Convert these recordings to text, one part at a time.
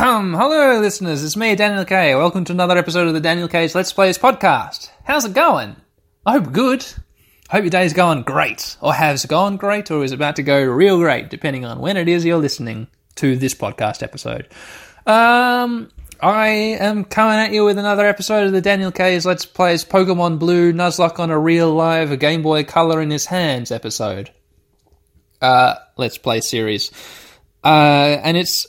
Hello, listeners. It's me, Daniel K. Welcome to another episode of the Daniel K's Let's Plays podcast. How's it going? I hope good. Hope your day's going great, or has gone great, or is about to go real great, depending on when it is you're listening to this podcast episode. I am coming at you with another episode of the Daniel K's Let's Plays Pokemon Blue Nuzlocke on a Real Live, a Game Boy Color in His Hands episode. Let's Play series. And it's...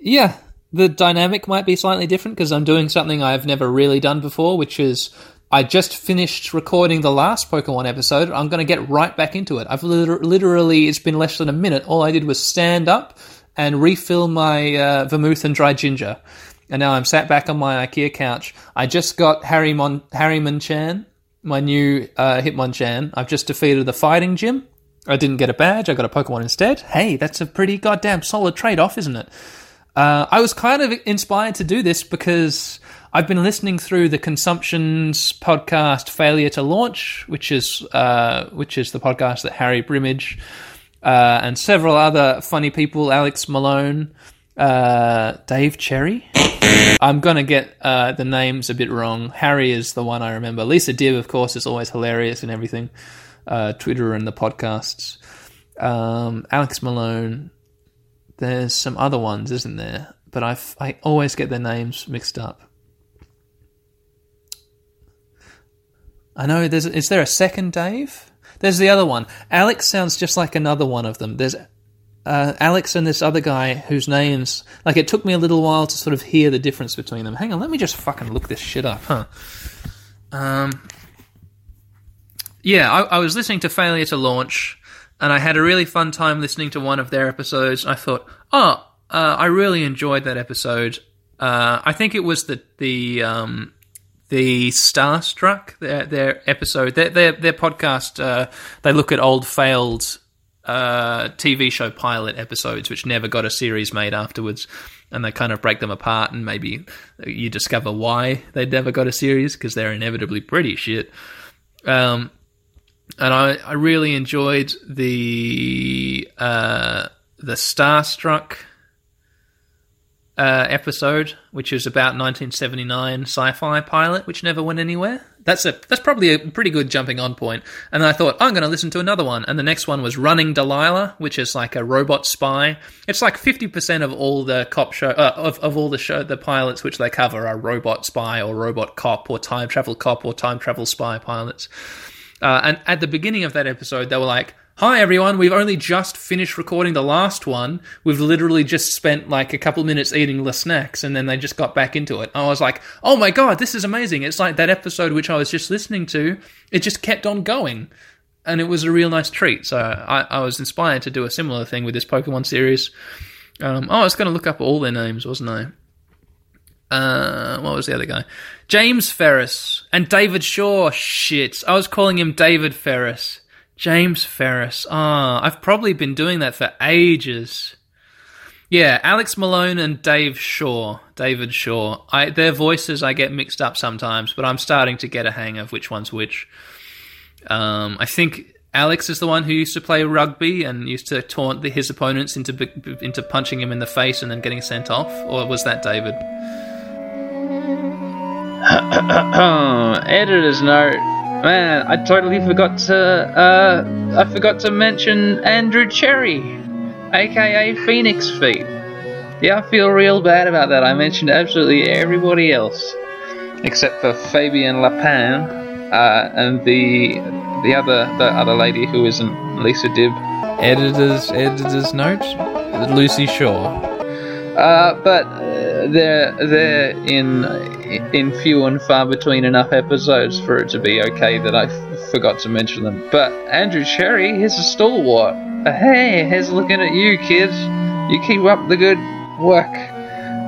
yeah... the dynamic might be slightly different because I'm doing something I've never really done before, which is I just finished recording the last Pokemon episode. I'm going to get right back into it. I've literally, it's been less than a minute. All I did was stand up and refill my vermouth and dry ginger. And now I'm sat back on my IKEA couch. I just got Harrymon-chan, my new Hitmonchan. I've just defeated the fighting gym. I didn't get a badge. I got a Pokemon instead. Hey, that's a pretty goddamn solid trade-off, isn't it? I was kind of inspired to do this because I've been listening through the Consumptions podcast Failure to Launch, which is the podcast that Harry Brimage and several other funny people, Alex Malone, Dave Cherry. I'm going to get the names a bit wrong. Harry is the one I remember. Lisa Dibb, of course, is always hilarious and everything. Twitter and the podcasts. Alex Malone... there's some other ones, isn't there? But I always get their names mixed up. I know, is there a second Dave? There's the other one. Alex sounds just like another one of them. There's Alex and this other guy whose names... like, it took me a little while to sort of hear the difference between them. Hang on, let me just fucking look this shit up, huh? I was listening to Failure to Launch... and I had a really fun time listening to one of their episodes. I thought, I really enjoyed that episode. I think it was the Starstruck, their episode, their podcast. They look at old failed TV show pilot episodes, which never got a series made afterwards, and they kind of break them apart, and maybe you discover why they never got a series, because they're inevitably pretty shit. And I really enjoyed the Starstruck episode, which is about 1979 sci-fi pilot, which never went anywhere. That's probably a pretty good jumping on point. And I thought, I'm going to listen to another one. And the next one was Running Delilah, which is like a robot spy. It's like 50% of all the cop show of all the show the pilots which they cover are robot spy or robot cop or time travel spy pilots. And at the beginning of that episode, they were like, hi, everyone, we've only just finished recording the last one. We've literally just spent like a couple minutes eating the snacks, and then they just got back into it. I was like, oh, my God, this is amazing. It's like that episode which I was just listening to. It just kept on going, and it was a real nice treat. So I was inspired to do a similar thing with this Pokemon series. I was going to look up all their names, wasn't I? What was the other guy? James Ferris and David Shaw. Shit, I was calling him David Ferris. James Ferris. I've probably been doing that for ages. Yeah, Alex Malone and David Shaw. Their voices I get mixed up sometimes, but I'm starting to get a hang of which one's which. I think Alex is the one who used to play rugby and used to taunt his opponents into punching him in the face and then getting sent off. Or was that David? Editor's note. Man, I totally forgot to mention Andrew Cherry, aka Phoenix Feet. Yeah, I feel real bad about that. I mentioned absolutely everybody else except for Fabian Lapin and the other lady who isn't Lisa Dibb. Editor's note. Lucy Shaw. But they're in few and far between enough episodes for it to be okay that I forgot to mention them. But Andrew Cherry, he's a stalwart. Hey, here's looking at you, kids. You keep up the good work.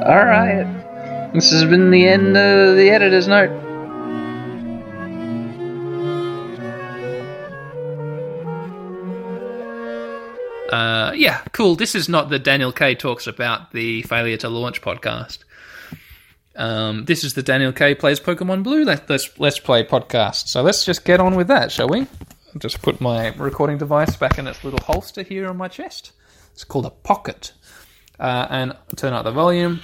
Alright. This has been the end of the editor's note. Yeah, cool. This is not the Daniel K Talks About the Failure to Launch podcast. This is the Daniel K Plays Pokemon Blue Let's Play podcast. So let's just get on with that, shall we? I'll just put my recording device back in its little holster here on my chest. It's called a pocket. And turn up the volume.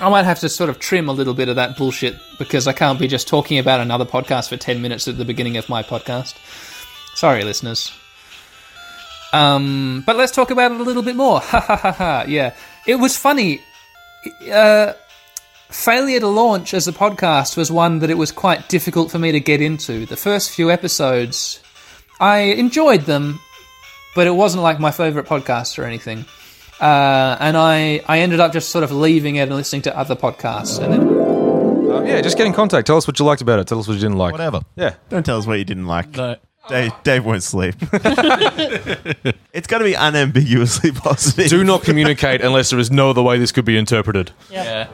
I might have to sort of trim a little bit of that bullshit because I can't be just talking about another podcast for 10 minutes at the beginning of my podcast. Sorry, listeners. But let's talk about it a little bit more. Ha ha ha ha. Yeah. It was funny. Failure to Launch as a podcast was one that it was quite difficult for me to get into. The first few episodes, I enjoyed them, but it wasn't like my favourite podcast or anything. And I ended up just sort of leaving it and listening to other podcasts. And then... yeah, just get in contact. Tell us what you liked about it. Tell us what you didn't like. Whatever. Yeah. Don't tell us what you didn't like. No. Dave won't sleep. It's got to be unambiguously positive. Do not communicate unless there is no other way this could be interpreted. Yeah.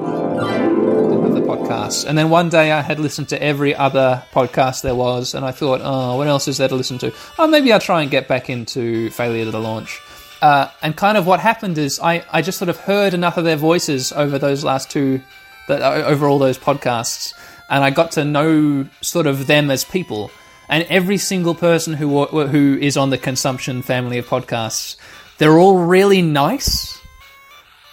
Another podcast. And then one day I had listened to every other podcast there was, and I thought, oh, what else is there to listen to? Oh, maybe I'll try and get back into Failure to the Launch. And kind of what happened is I just sort of heard enough of their voices over those last two, over all those podcasts, and I got to know sort of them as people. And every single person who is on the Consumption family of podcasts, they're all really nice.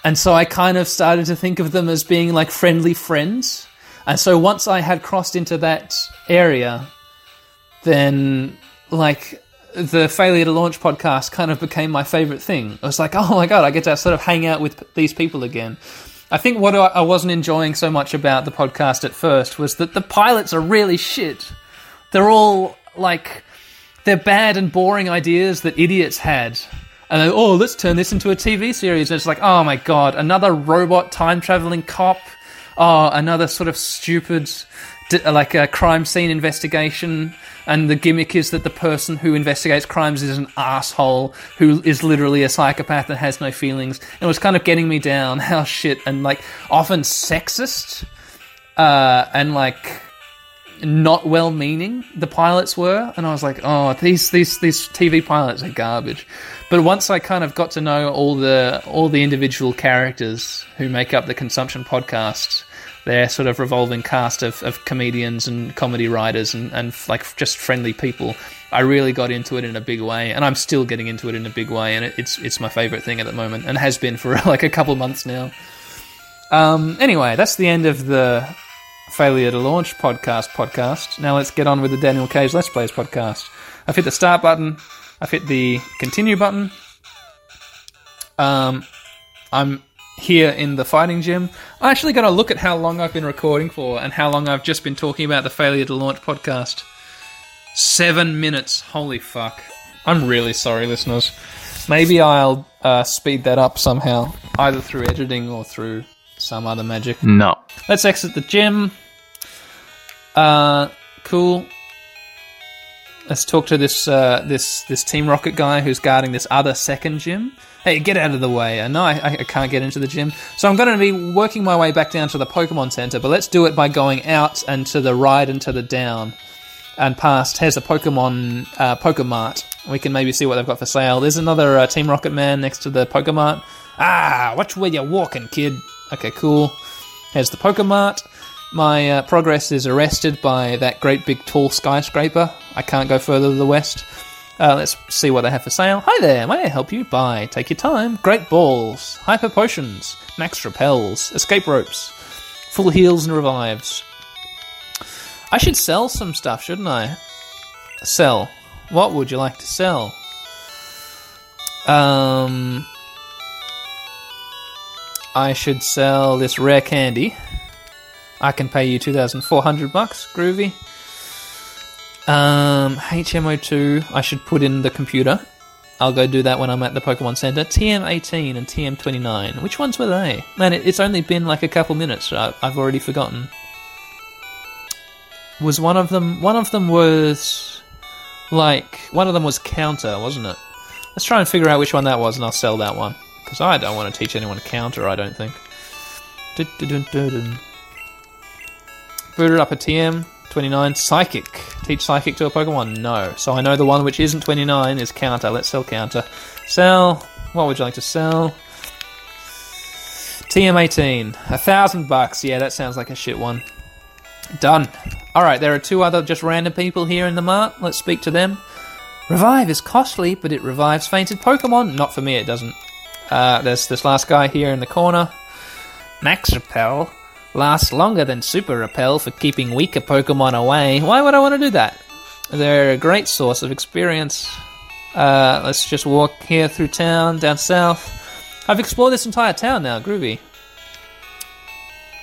And so I kind of started to think of them as being like friendly friends. And so once I had crossed into that area, then like the Failure to Launch podcast kind of became my favorite thing. I was like, oh my God, I get to sort of hang out with these people again. I think what I wasn't enjoying so much about the podcast at first was that the pilots are really shit. They're all, like, they're bad and boring ideas that idiots had. And they're, oh, let's turn this into a TV series. And it's like, oh, my God, another robot time-traveling cop. Oh, another sort of stupid, like, a crime scene investigation. And the gimmick is that the person who investigates crimes is an asshole who is literally a psychopath and has no feelings. And it was kind of getting me down, how shit, and, like, often sexist and, like... not well-meaning the pilots were, and I was like, oh, these TV pilots are garbage. But once I kind of got to know all the individual characters who make up the Consumption podcast, their sort of revolving cast of comedians and comedy writers and like just friendly people, I really got into it in a big way, and I'm still getting into it in a big way, and it's my favorite thing at the moment, and has been for like a couple months now. Anyway, that's the end of the Failure to Launch podcast. Now let's get on with the Daniel K's Let's Plays podcast. I've hit the start button. I've hit the continue button. I'm here in the fighting gym. I actually got to look at how long I've been recording for and how long I've just been talking about the Failure to Launch podcast. 7 minutes. Holy fuck. I'm really sorry, listeners. Maybe I'll speed that up somehow, either through editing or through some other magic. No. Let's exit the gym. Cool. Let's talk to this Team Rocket guy who's guarding this other second gym. Hey, get out of the way. No, I can't get into the gym. So I'm going to be working my way back down to the Pokemon Center, but let's do it by going out and to the right and to the down and past. Here's a Pokemon Pokemart. We can maybe see what they've got for sale. There's another Team Rocket man next to the Pokemart. Ah, watch where you're walking, kid. Okay, cool. Here's the Pokemart. My progress is arrested by that great big tall skyscraper. I can't go further to the west. Let's see what they have for sale. Hi there, may I help you? Buy. Take your time. Great balls. Hyper potions. Max repels. Escape ropes. Full heals and revives. I should sell some stuff, shouldn't I? Sell. What would you like to sell? I should sell this rare candy. I can pay you $2,400. Groovy. HMO2. I should put in the computer. I'll go do that when I'm at the Pokemon Center. TM18 and TM29. Which ones were they? Man, it's only been like a couple minutes. So I've already forgotten. Was one of them was like... one of them was Counter, wasn't it? Let's try and figure out which one that was, and I'll sell that one. Because I don't want to teach anyone to counter, I don't think. Booted up a TM. 29. Psychic. Teach Psychic to a Pokemon? No. So I know the one which isn't 29 is Counter. Let's sell Counter. Sell. What would you like to sell? TM18. $1,000. Yeah, that sounds like a shit one. Done. Alright, there are two other just random people here in the mart. Let's speak to them. Revive is costly, but it revives fainted Pokemon. Not for me, it doesn't. There's this last guy here in the corner. Max Repel lasts longer than Super Repel for keeping weaker Pokemon away. Why would I want to do that? They're a great source of experience. Let's just walk here through town, down south. I've explored this entire town now, groovy.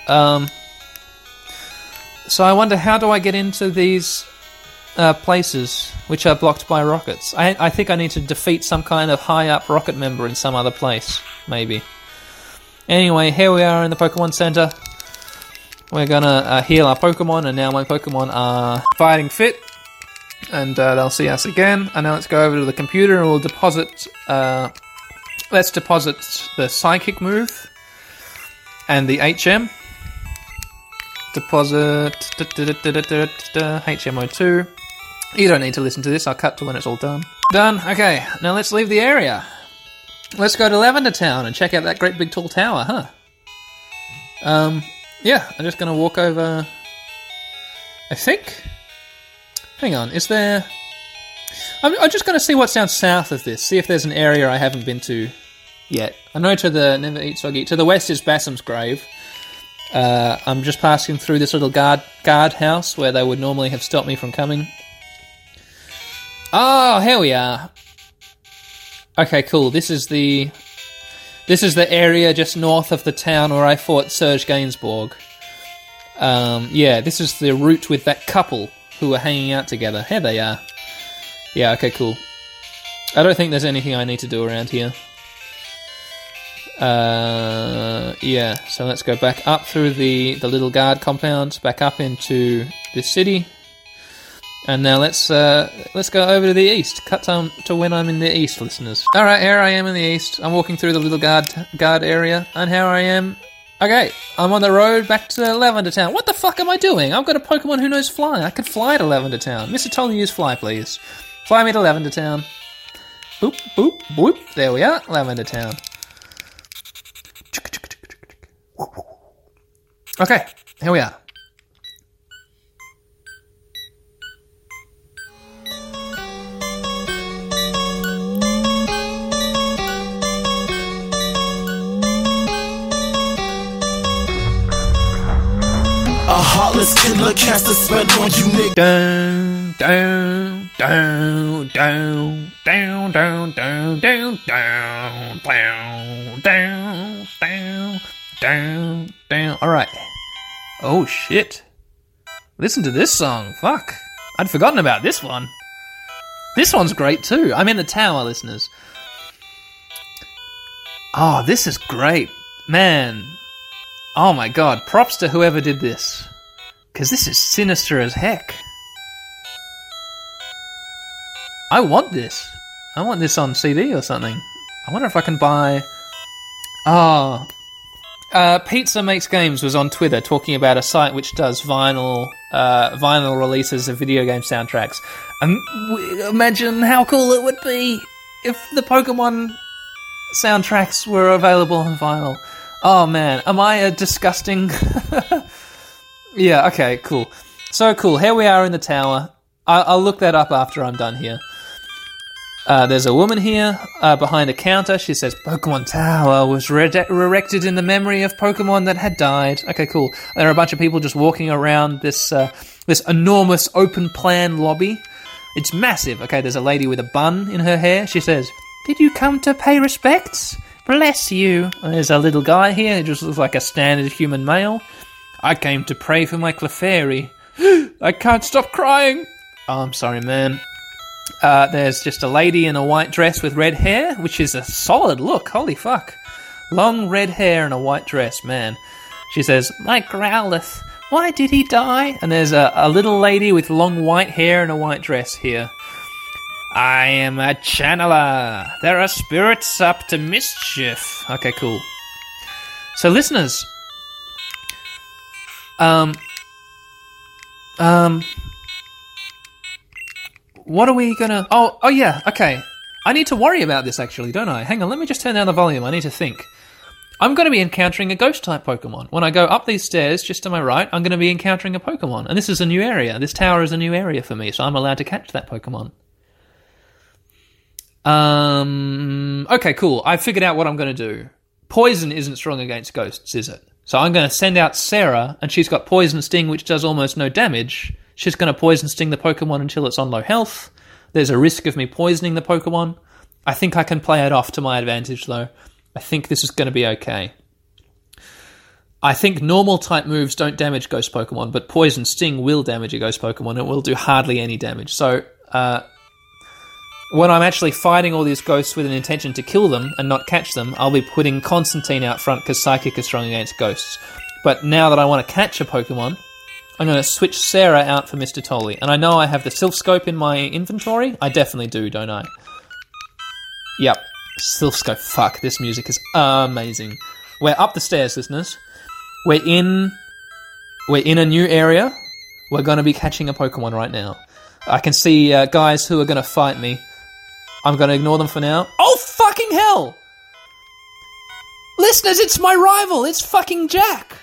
So I wonder, how do I get into these places which are blocked by rockets? I think I need to defeat some kind of high-up rocket member in some other place, maybe. Anyway, here we are in the Pokemon Center. We're gonna heal our Pokemon, and now my Pokemon are fighting fit. And they'll see us again. And now let's go over to the computer, and we'll deposit... let's deposit the Psychic move and the HM. Deposit HM02. You don't need to listen to this. I'll cut to when it's all done. Done. Okay, now let's leave the area. Let's go to Lavender Town and check out that great big tall tower, huh? Yeah, I'm just going to walk over... I think... Hang on, is there... I'm just going to see what's down south of this, see if there's an area I haven't been to yet. I know to the... Never Eat Soggy. To the west is Bassam's grave. I'm just passing through this little guard house where they would normally have stopped me from coming. Oh, here we are. Okay, cool. This is the area just north of the town where I fought Serge Gainsbourg. Yeah, this is the route with that couple who are hanging out together. Here they are. Yeah, okay, cool. I don't think there's anything I need to do around here. Yeah, so let's go back up through the little guard compound, back up into this city. And now let's go over to the east. Cut time to when I'm in the east, listeners. Alright, here I am in the east. I'm walking through the little guard area, and here I am... Okay, I'm on the road back to Lavender Town. What the fuck am I doing? I've got a Pokemon who knows fly. I could fly to Lavender Town. Mr. Tolly, use fly, please. Fly me to Lavender Town. Boop, boop, boop. There we are, Lavender Town. Okay, here we are. Heartless killer cast a spell on you, nigga. Down, down, down, down, down, down, down, down, down, down, down, down, down, down. All right. Oh shit! Listen to this song. Fuck, I'd forgotten about this one. This one's great too. I'm in the tower, listeners. Oh, this is great, man. Oh my god! Props to whoever did this. Because this is sinister as heck. I want this. I want this on CD or something. I wonder if I can buy... Oh. Pizza Makes Games was on Twitter talking about a site which does vinyl releases of video game soundtracks. Imagine how cool it would be if the Pokemon soundtracks were available on vinyl. Oh man, am I a disgusting... Yeah, okay, cool. So cool, here we are in the tower. I'll look that up after I'm done here. There's a woman here behind a counter. She says, Pokemon Tower was erected in the memory of Pokemon that had died. Okay, cool. There are a bunch of people just walking around this enormous open-plan lobby. It's massive. Okay, there's a lady with a bun in her hair. She says, did you come to pay respects? Bless you. There's a little guy here who just looks like a standard human male. I came to pray for my Clefairy. I can't stop crying. Oh, I'm sorry, man. There's just a lady in a white dress with red hair, which is a solid look. Holy fuck. Long red hair and a white dress, man. She says, my Growlithe, why did he die? And there's a little lady with long white hair and a white dress here. I am a channeler. There are spirits up to mischief. Okay, cool. So, listeners... what are we gonna... Oh yeah, okay. I need to worry about this, actually, don't I? Hang on, let me just turn down the volume. I need to think. I'm going to be encountering a ghost-type Pokemon. When I go up these stairs, just to my right, I'm going to be encountering a Pokemon. And this is a new area. This tower is a new area for me, so I'm allowed to catch that Pokemon. Okay, cool. I figured out what I'm going to do. Poison isn't strong against ghosts, is it? So I'm going to send out Sarah, and she's got Poison Sting, which does almost no damage. She's going to Poison Sting the Pokemon until it's on low health. There's a risk of me poisoning the Pokemon. I think I can play it off to my advantage, though. I think this is going to be okay. I think normal-type moves don't damage Ghost Pokemon, but Poison Sting will damage a Ghost Pokemon. It will do hardly any damage. So when I'm actually fighting all these ghosts with an intention to kill them and not catch them, I'll be putting Constantine out front because Psychic is strong against ghosts. But now that I want to catch a Pokemon, I'm going to switch Sarah out for Mr. Tolly. And I know I have the Silph Scope in my inventory. I definitely do, don't I? Yep. Silph Scope. Fuck, this music is amazing. We're up the stairs, listeners. We're in a new area. We're going to be catching a Pokemon right now. I can see guys who are going to fight me. I'm going to ignore them for now. Oh, fucking hell! Listeners, it's my rival. It's fucking Jack.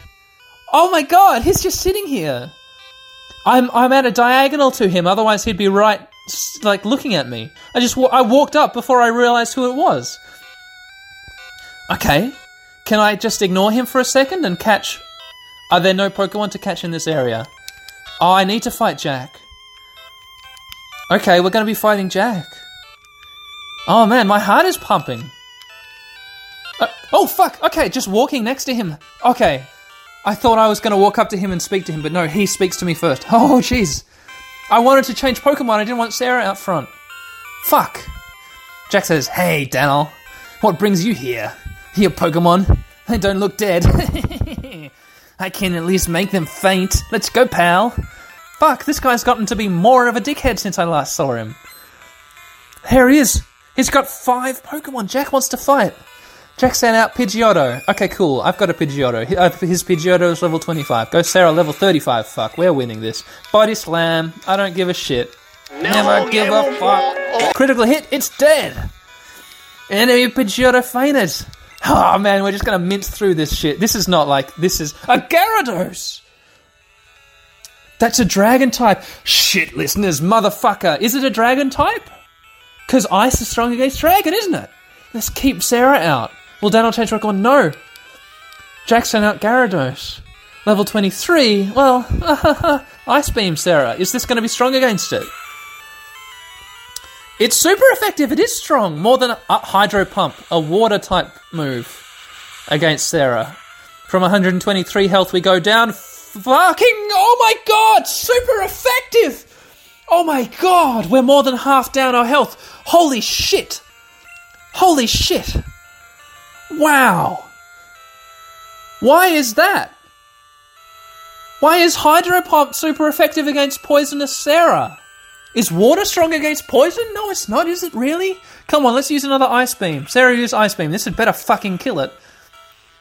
Oh my god, he's just sitting here. I'm at a diagonal to him, otherwise he'd be right, like, looking at me. I walked up before I realised who it was. Okay. Can I just ignore him for a second and catch... Are there no Pokemon to catch in this area? Oh, I need to fight Jack. Okay, we're going to be fighting Jack. Oh, man, my heart is pumping. Oh, fuck. Okay, just walking next to him. Okay. I thought I was going to walk up to him and speak to him, but no, he speaks to me first. Oh, jeez. I wanted to change Pokemon. I didn't want Sarah out front. Fuck. Jack says, "Hey, Daniel, what brings you here? Here, Pokemon, they don't look dead. I can at least make them faint. Let's go, pal." Fuck, this guy's gotten to be more of a dickhead since I last saw him. Here he is. He's got 5 Pokemon. Jack wants to fight. Jack sent out Pidgeotto. Okay, cool. I've got a Pidgeotto. His Pidgeotto is level 25. Go Sarah, level 35. Fuck, we're winning this. Body slam. I don't give a shit. Never give a fuck. Critical hit. It's dead. Enemy Pidgeotto fainted. Oh, man, we're just going to mince through this shit. This is not like... This is... A Gyarados! That's a dragon type. Shit, listeners, motherfucker. Is it a dragon type? Because ice is strong against dragon, isn't it? Let's keep Sarah out. Will Daniel change Pokemon? No. Jack sent out Gyarados. Level 23. Well, Ice Beam, Sarah. Is this going to be strong against it? It's super effective. It is strong. More than a Hydro Pump, a water-type move against Sarah. From 123 health, we go down. Fucking... Oh, my God. Super effective. Oh, my God. We're more than half down our health. Holy shit. Holy shit. Wow. Why is that? Why is Hydro Pump super effective against Poisonous Sarah? Is water strong against poison? No, it's not. Is it really? Come on, let's use another Ice Beam. Sarah, use Ice Beam. This had better fucking kill it.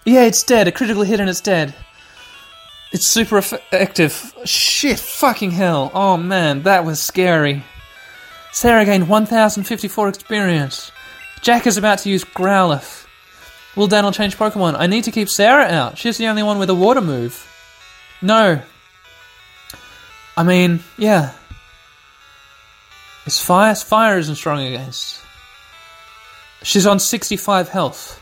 Yeah, it's dead. A critical hit and it's dead. It's super effective. Shit, fucking hell. Oh, man, that was scary. Sarah gained 1,054 experience. Jack is about to use Growlithe. Will Daniel change Pokemon? I need to keep Sarah out. She's the only one with a water move. No. I mean, yeah. It's fire. Fire isn't strong against. She's on 65 health.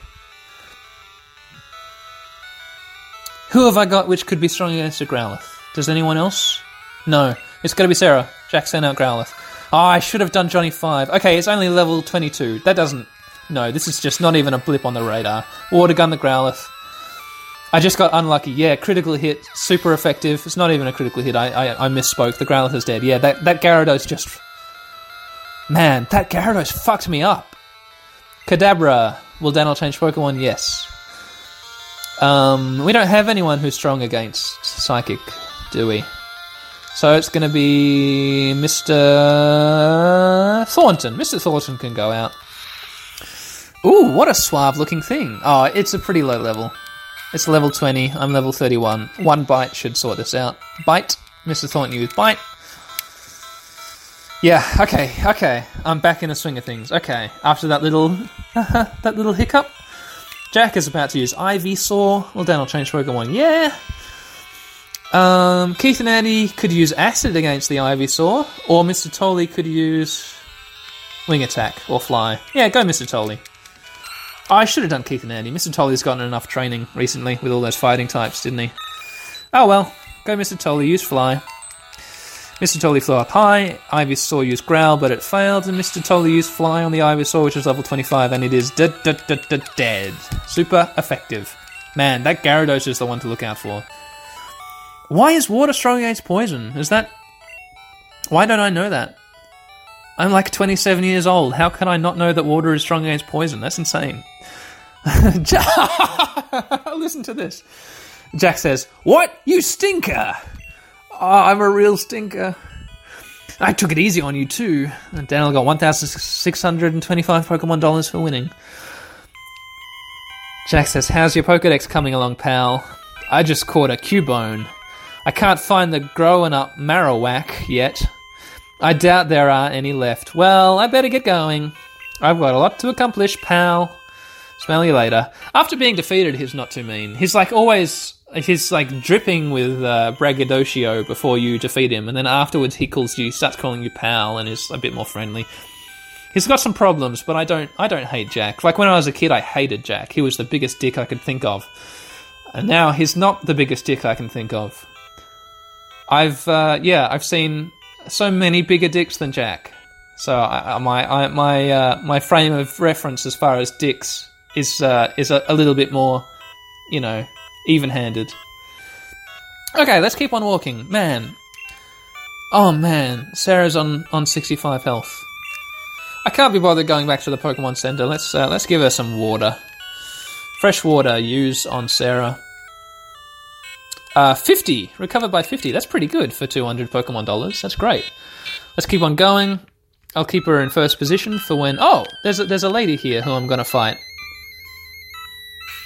Who have I got which could be strong against a Growlithe? Does anyone else? No. It's got to be Sarah. Jack sent out Growlithe. Oh, I should have done Johnny Five. Okay, it's only level 22. That doesn't... No, this is just not even a blip on the radar. Water Gun the Growlithe. I just got unlucky. Yeah, critical hit, super effective. It's not even a critical hit. I misspoke. The Growlithe is dead. Yeah, that Gyarados just... Man, that Gyarados fucked me up. Kadabra. Will Daniel change Pokemon? Yes. We don't have anyone who's strong against Psychic, do we? So it's going to be Mr. Thornton. Mr. Thornton can go out. Ooh, what a suave-looking thing. Oh, it's a pretty low level. It's level 20. I'm level 31. One bite should sort this out. Bite. Mr. Thornton used bite. Yeah, okay. I'm back in a swing of things. Okay, after that little hiccup. Jack is about to use Ivysaur. Well, Dan will change Pokemon. Yeah. Keith and Andy could use Acid against the Ivysaur, or Mr. Tolly could use Wing Attack or Fly. Yeah, go Mr. Tolly. I should have done Keith and Andy. Mr. Tolly's gotten enough training recently with all those fighting types, didn't he? Oh well. Go Mr. Tolly, use Fly. Mr. Tolly flew up high, Ivysaur used Growl, but it failed, and Mr. Tolly used Fly on the Ivysaur, which is level 25, and it is dead. Super effective. Man, that Gyarados is the one to look out for. Why is water strong against poison? Is that... Why don't I know that? I'm like 27 years old. How can I not know that water is strong against poison? That's insane. Listen to this. Jack says, "What? You stinker!" Oh, I'm a real stinker. I took it easy on you too. And Daniel got 1,625 Pokemon dollars for winning. Jack says, "How's your Pokédex coming along, pal? I just caught a Cubone. I can't find the growing up Marowak yet. I doubt there are any left. Well, I better get going. I've got a lot to accomplish, pal. Smell you later." After being defeated, he's not too mean. He's like always... He's like dripping with braggadocio before you defeat him, and then afterwards he calls you, starts calling you pal, and is a bit more friendly. He's got some problems, but I don't hate Jack. Like when I was a kid, I hated Jack. He was the biggest dick I could think of, and now he's not the biggest dick I can think of. I've seen so many bigger dicks than Jack. So my frame of reference as far as dicks is a little bit more, you know, even-handed. Okay, let's keep on walking. Man. Oh, man. Sarah's on 65 health. I can't be bothered going back to the Pokemon Center. Let's give her some water. Fresh water, use on Sarah. 50. Recovered by 50. That's pretty good for 200 Pokemon dollars. That's great. Let's keep on going. I'll keep her in first position for when... Oh, there's a lady here who I'm going to fight.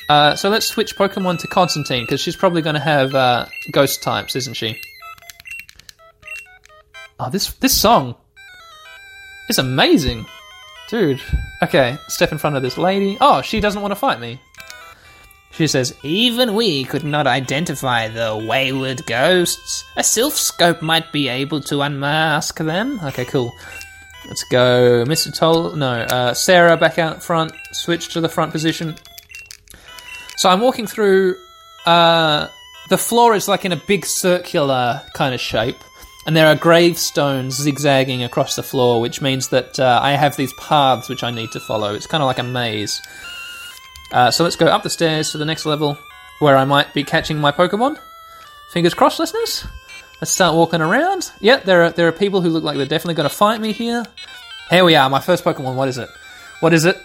So let's switch Pokemon to Constantine, because she's probably going to have ghost types, isn't she? Oh, this song is amazing. Dude. Okay, step in front of this lady. Oh, she doesn't want to fight me. She says, "Even we could not identify the wayward ghosts. A Silph Scope might be able to unmask them." Okay, cool. Let's go Sarah back out front. Switch to the front position. So I'm walking through, the floor is like in a big circular kind of shape, and there are gravestones zigzagging across the floor, which means that I have these paths which I need to follow. It's kind of like a maze. So let's go up the stairs to the next level, where I might be catching my Pokemon. Fingers crossed, listeners. Let's start walking around. Yep, there are people who look like they're definitely going to fight me here. Here we are, my first Pokemon. What is it?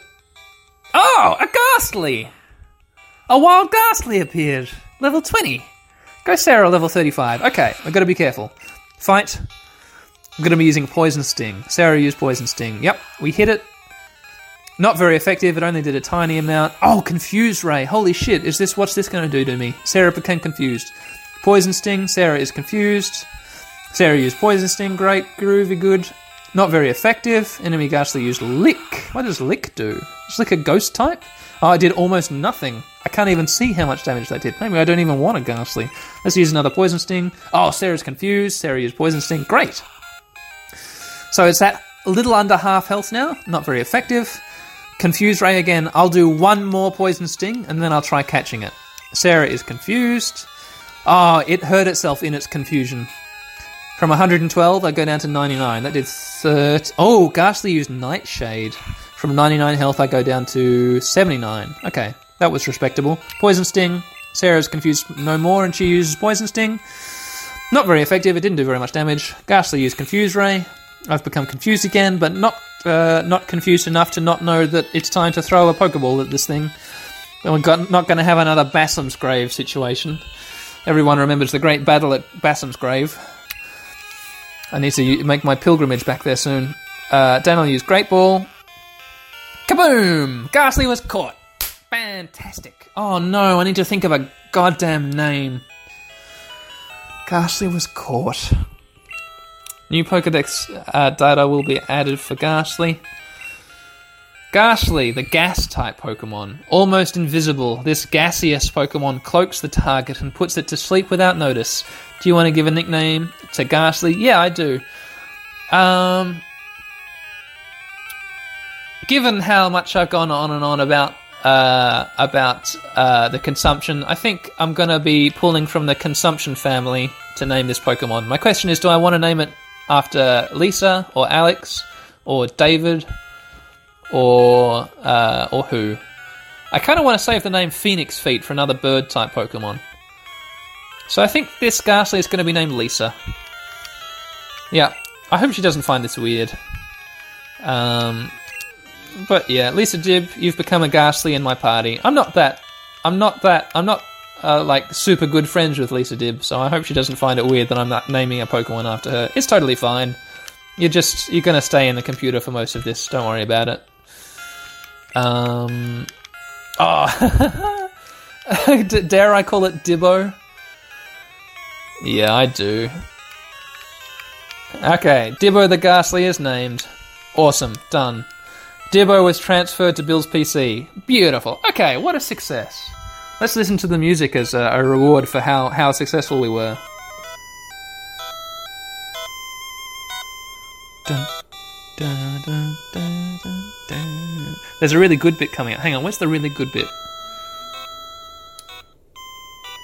Oh, a Gastly! A wild Gastly appeared. Level 20. Go Sarah, level 35. Okay, I've got to be careful. Fight. I'm going to be using Poison Sting. Sarah used Poison Sting. Yep, we hit it. Not very effective. It only did a tiny amount. Oh, Confuse Ray. Holy shit. What's this going to do to me? Sarah became confused. Poison Sting. Sarah is confused. Sarah used Poison Sting. Great. Groovy good. Not very effective. Enemy Gastly used Lick. What does Lick do? Is Lick a ghost type? Oh, it did almost nothing. I can't even see how much damage that did. Maybe I don't even want a Gastly. Let's use another Poison Sting. Oh, Sarah's confused. Sarah used Poison Sting. Great. So it's that little under half health now. Not very effective. Confused Ray again. I'll do one more Poison Sting, and then I'll try catching it. Sarah is confused. Oh, it hurt itself in its confusion. From 112, I go down to 99. That did 30. Oh, Gastly used Nightshade. From 99 health, I go down to 79. Okay, that was respectable. Poison Sting. Sarah's confused no more, and she uses Poison Sting. Not very effective. It didn't do very much damage. Gastly used Confuse Ray. I've become confused again, but not confused enough to not know that it's time to throw a Pokeball at this thing. And we're not going to have another Bassam's Grave situation. Everyone remembers the great battle at Bassam's Grave. I need to make my pilgrimage back there soon. Daniel used Great Ball. Kaboom! Gastly was caught. Fantastic. Oh no, I need to think of a goddamn name. Gastly was caught. New Pokédex data will be added for Gastly. Gastly, the gas-type Pokemon. Almost invisible, this gaseous Pokemon cloaks the target and puts it to sleep without notice. Do you want to give a nickname to Gastly? Yeah, I do. Given how much I've gone on and on about about the consumption. I think I'm going to be pulling from the consumption family to name this Pokemon. My question is, do I want to name it after Lisa or Alex or David or who? I kind of want to save the name Phoenix Feet for another bird-type Pokemon. So I think this Gastly is going to be named Lisa. Yeah, I hope she doesn't find this weird. But yeah, Lisa Jib, you've become a Gastly in my party. I'm not super good friends with Lisa Jib, so I hope she doesn't find it weird that I'm not naming a Pokemon after her. It's totally fine. You're going to stay in the computer for most of this. Don't worry about it. Dare I call it Dibbo? Yeah, I do. Okay, Dibbo the Gastly is named. Awesome, done. Dibbo was transferred to Bill's PC. Beautiful. Okay, what a success. Let's listen to the music as a reward for how successful we were. Dun, dun, dun, dun, dun, dun. There's a really good bit coming up. Hang on, where's the really good bit?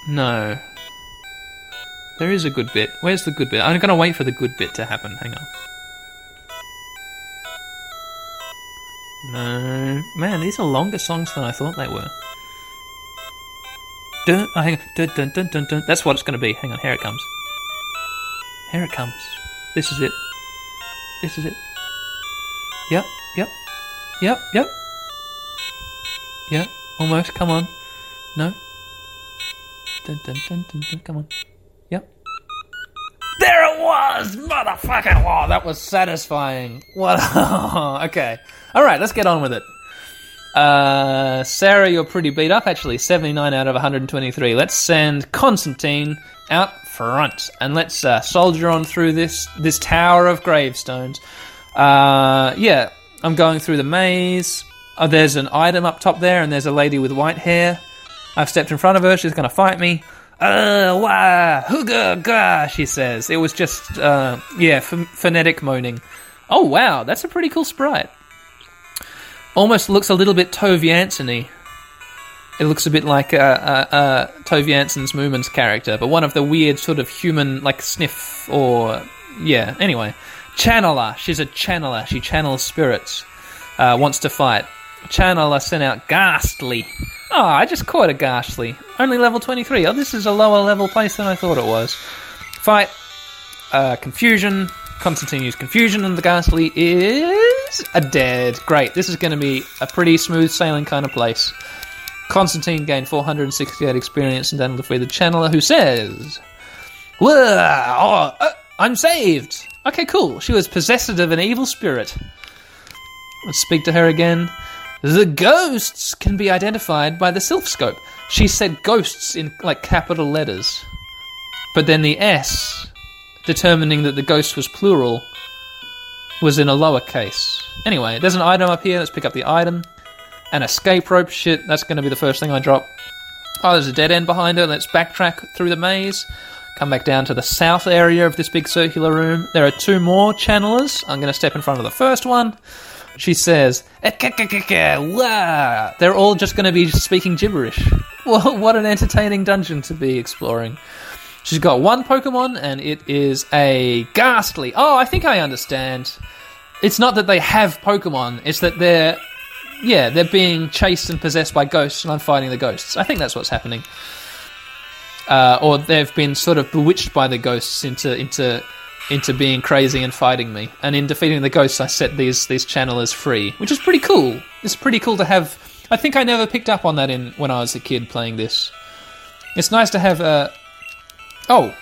No. There is a good bit. Where's the good bit? I'm going to wait for the good bit to happen. Hang on. No. Man, these are longer songs than I thought they were. Dun, oh, hang on. Dun, dun, dun, dun, dun. That's what it's going to be. Hang on, here it comes. Here it comes. This is it. This is it. Yep, yep. Yep, yep. Yep, almost. Come on. No. Dun, dun, dun, dun, dun. Come on. Yep. There it was! Motherfucker! Oh, that was satisfying. What? Okay. Alright, let's get on with it. Sarah, you're pretty beat up, actually. 79 out of 123. Let's send Constantine out front. And let's soldier on through this tower of gravestones. Yeah, I'm going through the maze. Oh, there's an item up top there, and there's a lady with white hair. I've stepped in front of her. She's going to fight me. Wah, hooga, gah, she says. It was just, phonetic moaning. Oh, wow, that's a pretty cool sprite. Almost looks a little bit Tovey Anthony. It looks a bit like Tovey Anthony's Moomin's character, but one of the weird sort of human, like, sniff or... Yeah, anyway. Channeler. She's a channeler. She channels spirits. Wants to fight. Channeler sent out Gastly. Oh, I just caught a Gastly. Only level 23. Oh, this is a lower level place than I thought it was. Fight. Confusion. Constantine used Confusion, and the Gastly is... a dead. Great. This is going to be a pretty smooth sailing kind of place. Constantine gained 468 experience and then with the Channeler, who says... Whoa! Oh, I'm saved! Okay, cool. She was possessed of an evil spirit. Let's speak to her again. The ghosts can be identified by the Silph Scope. She said ghosts in, like, capital letters. But then the S, determining that the ghost was plural, was in a lowercase. Anyway, there's an item up here. Let's pick up the item. An escape rope. Shit, that's going to be the first thing I drop. Oh, there's a dead end behind her. Let's backtrack through the maze. Come back down to the south area of this big circular room. There are two more channelers. I'm going to step in front of the first one. She says, wah. They're all just going to be speaking gibberish. Well, what an entertaining dungeon to be exploring. She's got one Pokemon, and it is a Gastly. Oh, I think I understand. It's not that they have Pokemon. It's that they're being chased and possessed by ghosts, and I'm fighting the ghosts. I think that's what's happening. Or they've been sort of bewitched by the ghosts into being crazy and fighting me. And in defeating the ghosts, I set these channelers free, which is pretty cool. It's pretty cool to have... I think I never picked up on that when I was a kid playing this. It's nice to have a... Oh!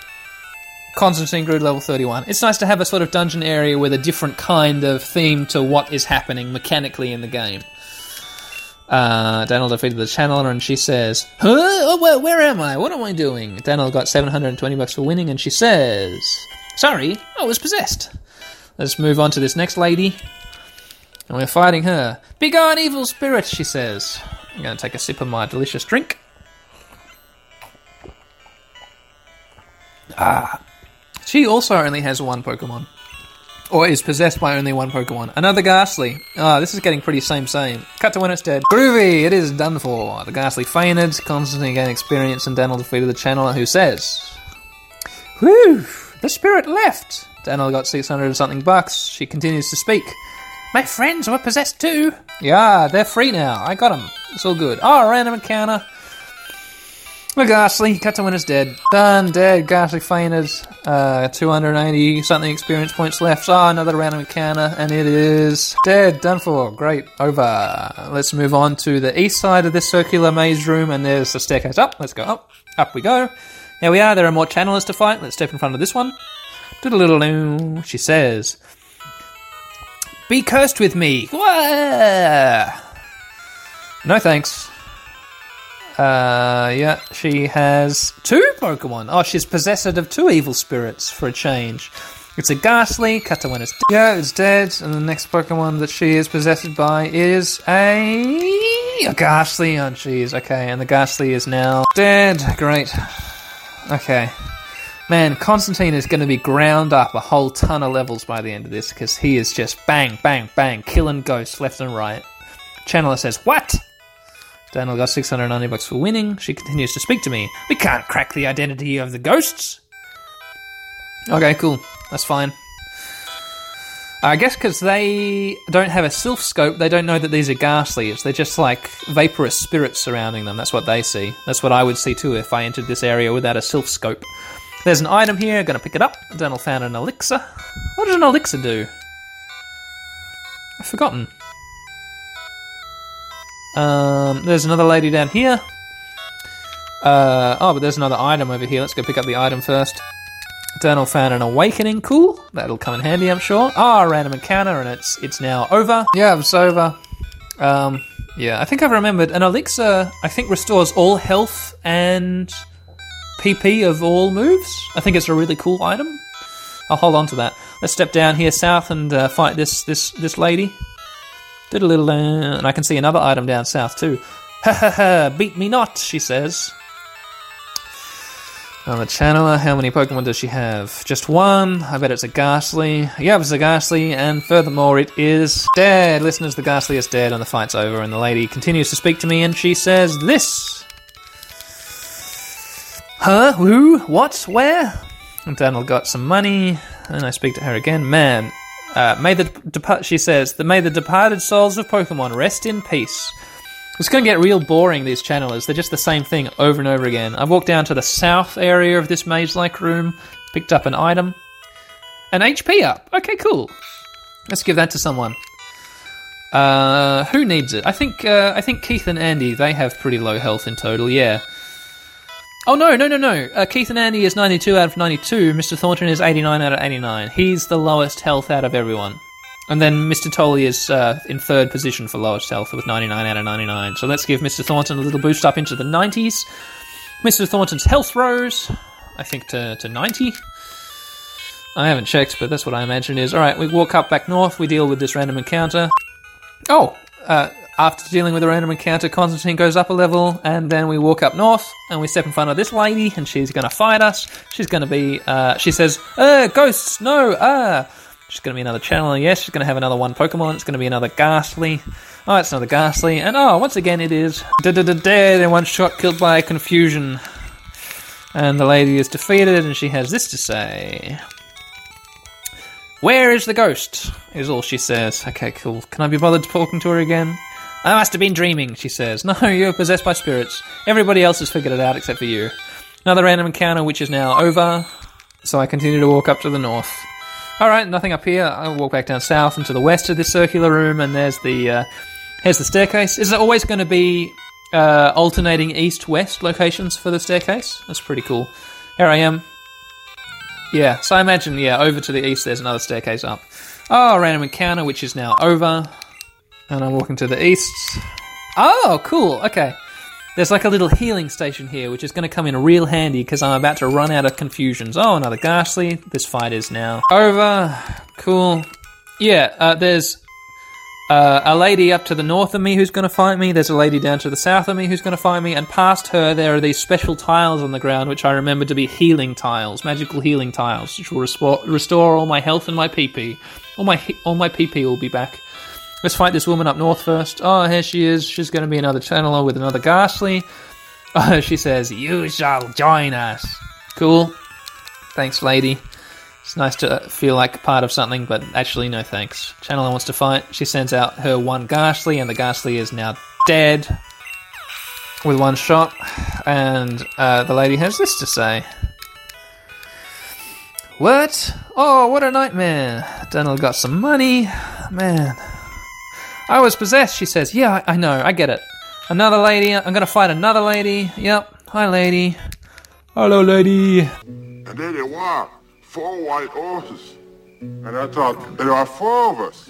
Constantine grew to level 31. It's nice to have a sort of dungeon area with a different kind of theme to what is happening mechanically in the game. Daniel defeated the channeler, and she says, huh? Oh, where am I? What am I doing? Daniel got $720 for winning, and she says... Sorry, I was possessed. Let's move on to this next lady. And we're fighting her. Begone, evil spirit, she says. I'm going to take a sip of my delicious drink. Ah. She also only has one Pokemon. or is possessed by only one Pokemon. Another Gastly. Ah, this is getting pretty same. Cut to when it's dead. Groovy, it is done for. The Gastly fainted, Constantine gained experience, and Daniel defeated the Channeler, who says, "Whew, the spirit left." Daniel got 600 and something bucks. She continues to speak. "My friends were possessed too." "Yeah, they're free now. I got them. It's all good." Oh, random encounter. The Gastly, cut to when it's dead. Done, dead, Gastly fainted. 280 something experience points left. Oh, another random encounter, and it is dead, done for. Great, over. Let's move on to the east side of this circular maze room, and there's the staircase up. Let's go up. Up we go. Here we are, there are more channelers to fight. Let's step in front of this one. Doodle-doodle-doo. She says, "Be cursed with me." Whoa! No thanks. Yeah, she has two Pokemon. Oh, she's possessed of two evil spirits for a change. It's a Gastly, cut to when it's dead. Yeah, it's dead, and the next Pokemon that she is possessed by is a Gastly. Oh, jeez, okay, and the Gastly is now dead. Great. Okay. Man, Constantine is going to be ground up a whole ton of levels by the end of this, because he is just bang, bang, bang, killing ghosts left and right. Channeler says, "What?" Daniel got 690 bucks for winning. She continues to speak to me. "We can't crack the identity of the ghosts." Okay, cool. That's fine. I guess because they don't have a Silph Scope, they don't know that these are Ghastlies. They're just like vaporous spirits surrounding them. That's what they see. That's what I would see too if I entered this area without a Silph Scope. There's an item here. Gonna pick it up. Daniel found an elixir. What does an elixir do? I've forgotten. There's another lady down here. But there's another item over here. Let's go pick up the item first. Daniel found an awakening. Cool. That'll come in handy, I'm sure. Random encounter, and it's now over. Yeah, it's over. I think I've remembered. An elixir, I think, restores all health and PP of all moves. I think it's a really cool item. I'll hold on to that. Let's step down here south and fight this lady. And I can see another item down south too. "Ha ha ha, beat me not," she says. On the channeler, how many Pokemon does she have? Just one. I bet it's a Gastly. Yeah, it's a Gastly, and furthermore, it is dead. Listeners, the Gastly is dead, and the fight's over, and the lady continues to speak to me, and she says this. "Huh? Who? What? Where?" And Daniel got some money, and I speak to her again. "Man. May the departed souls of Pokemon rest in peace." It's going to get real boring, these channelers. They're just the same thing over and over again. I've walked down to the south area of this maze-like room, picked up an item. An HP up. Okay, cool. Let's give that to someone. Who needs it? I think Keith and Andy, they have pretty low health in total, yeah. Oh, no. Keith and Andy is 92 out of 92. Mr. Thornton is 89 out of 89. He's the lowest health out of everyone. And then Mr. Tolly is in third position for lowest health with 99 out of 99. So let's give Mr. Thornton a little boost up into the 90s. Mr. Thornton's health rose, I think, to 90. I haven't checked, but that's what I imagine it is. All right, we walk up back north. We deal with this random encounter. After dealing with a random encounter, Constantine goes up a level, and then we walk up north, and we step in front of this lady, and she's going to fight us. She's going to be, she says, "Ghosts, no, ah." She's going to be another channeler, yes. She's going to have another one Pokemon. It's going to be another Gastly. Oh, it's another Gastly. And once again, it is dead in one shot, killed by confusion. And the lady is defeated, and she has this to say. "Where is the ghost?" is all she says. Okay, cool. Can I be bothered talking to her again? "I must have been dreaming," she says. "No, you're possessed by spirits. Everybody else has figured it out except for you." Another random encounter, which is now over. So I continue to walk up to the north. All right, nothing up here. I walk back down south and to the west of this circular room, and there's here's the staircase. Is it always going to be alternating east-west locations for the staircase? That's pretty cool. Here I am. Yeah, so I imagine, over to the east there's another staircase up. Random encounter, which is now over. And I'm walking to the east. Oh, cool, okay. There's like a little healing station here, which is going to come in real handy because I'm about to run out of confusions. Oh, another Gastly. This fight is now over. Cool. Yeah, there's a lady up to the north of me who's going to fight me, there's a lady down to the south of me who's going to fight me, and past her there are these special tiles on the ground which I remember to be healing tiles, magical healing tiles, which will restore all my health and my PP. All my PP will be back. Let's fight this woman up north first. Oh, here she is. She's going to be another channeler with another Gastly. Oh, she says, "You shall join us." Cool. Thanks, lady. It's nice to feel like part of something, but actually, no thanks. Channeler wants to fight. She sends out her one Gastly, and the Gastly is now dead with one shot. And the lady has this to say. What? Oh, what a nightmare. Daniel got some money. Man. I was possessed, she says. Yeah, I know, I get it. Another lady, I'm gonna fight another lady. Yep, hi lady. Hello lady. And there they were, four white horses. And I thought, there are four of us.